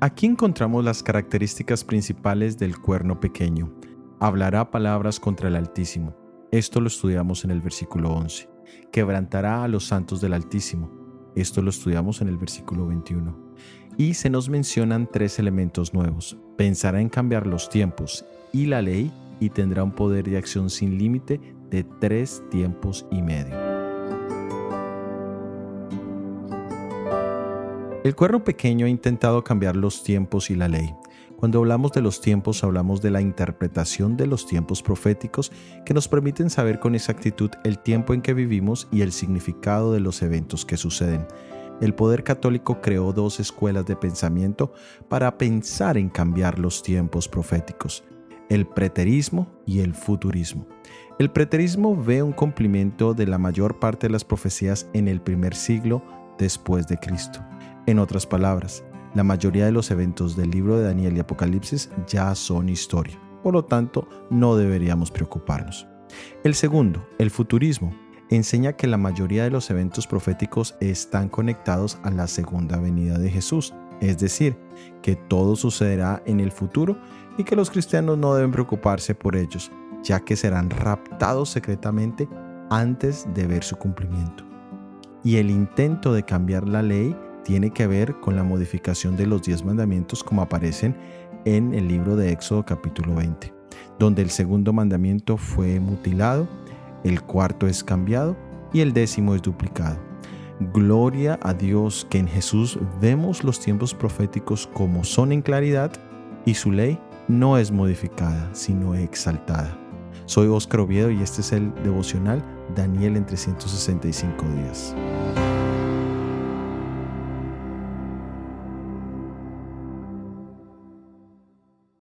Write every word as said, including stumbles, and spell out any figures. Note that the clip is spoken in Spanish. Aquí encontramos las características principales del cuerno pequeño. Hablará palabras contra el Altísimo. Esto lo estudiamos en el versículo once. Quebrantará a los santos del Altísimo. Esto lo estudiamos en el versículo veintiuno. Y se nos mencionan tres elementos nuevos. Pensará en cambiar los tiempos y la ley y tendrá un poder de acción sin límite de tres tiempos y medio. El cuerno pequeño ha intentado cambiar los tiempos y la ley. Cuando hablamos de los tiempos, hablamos de la interpretación de los tiempos proféticos que nos permiten saber con exactitud el tiempo en que vivimos y el significado de los eventos que suceden. El poder católico creó dos escuelas de pensamiento para pensar en cambiar los tiempos proféticos: el preterismo y el futurismo. El preterismo ve un cumplimiento de la mayor parte de las profecías en el primer siglo después de Cristo. En otras palabras, la mayoría de los eventos del libro de Daniel y Apocalipsis ya son historia, por lo tanto, no deberíamos preocuparnos. El segundo, el futurismo, enseña que la mayoría de los eventos proféticos están conectados a la segunda venida de Jesús, es decir, que todo sucederá en el futuro y que los cristianos no deben preocuparse por ellos, ya que serán raptados secretamente antes de ver su cumplimiento. Y el intento de cambiar la ley tiene que ver con la modificación de los diez mandamientos como aparecen en el libro de Éxodo capítulo veinte, donde el segundo mandamiento fue mutilado, el cuarto es cambiado y el décimo es duplicado. Gloria a Dios que en Jesús vemos los tiempos proféticos como son en claridad y su ley no es modificada, sino exaltada. Soy Óscar Oviedo y este es el devocional Daniel en trescientos sesenta y cinco días.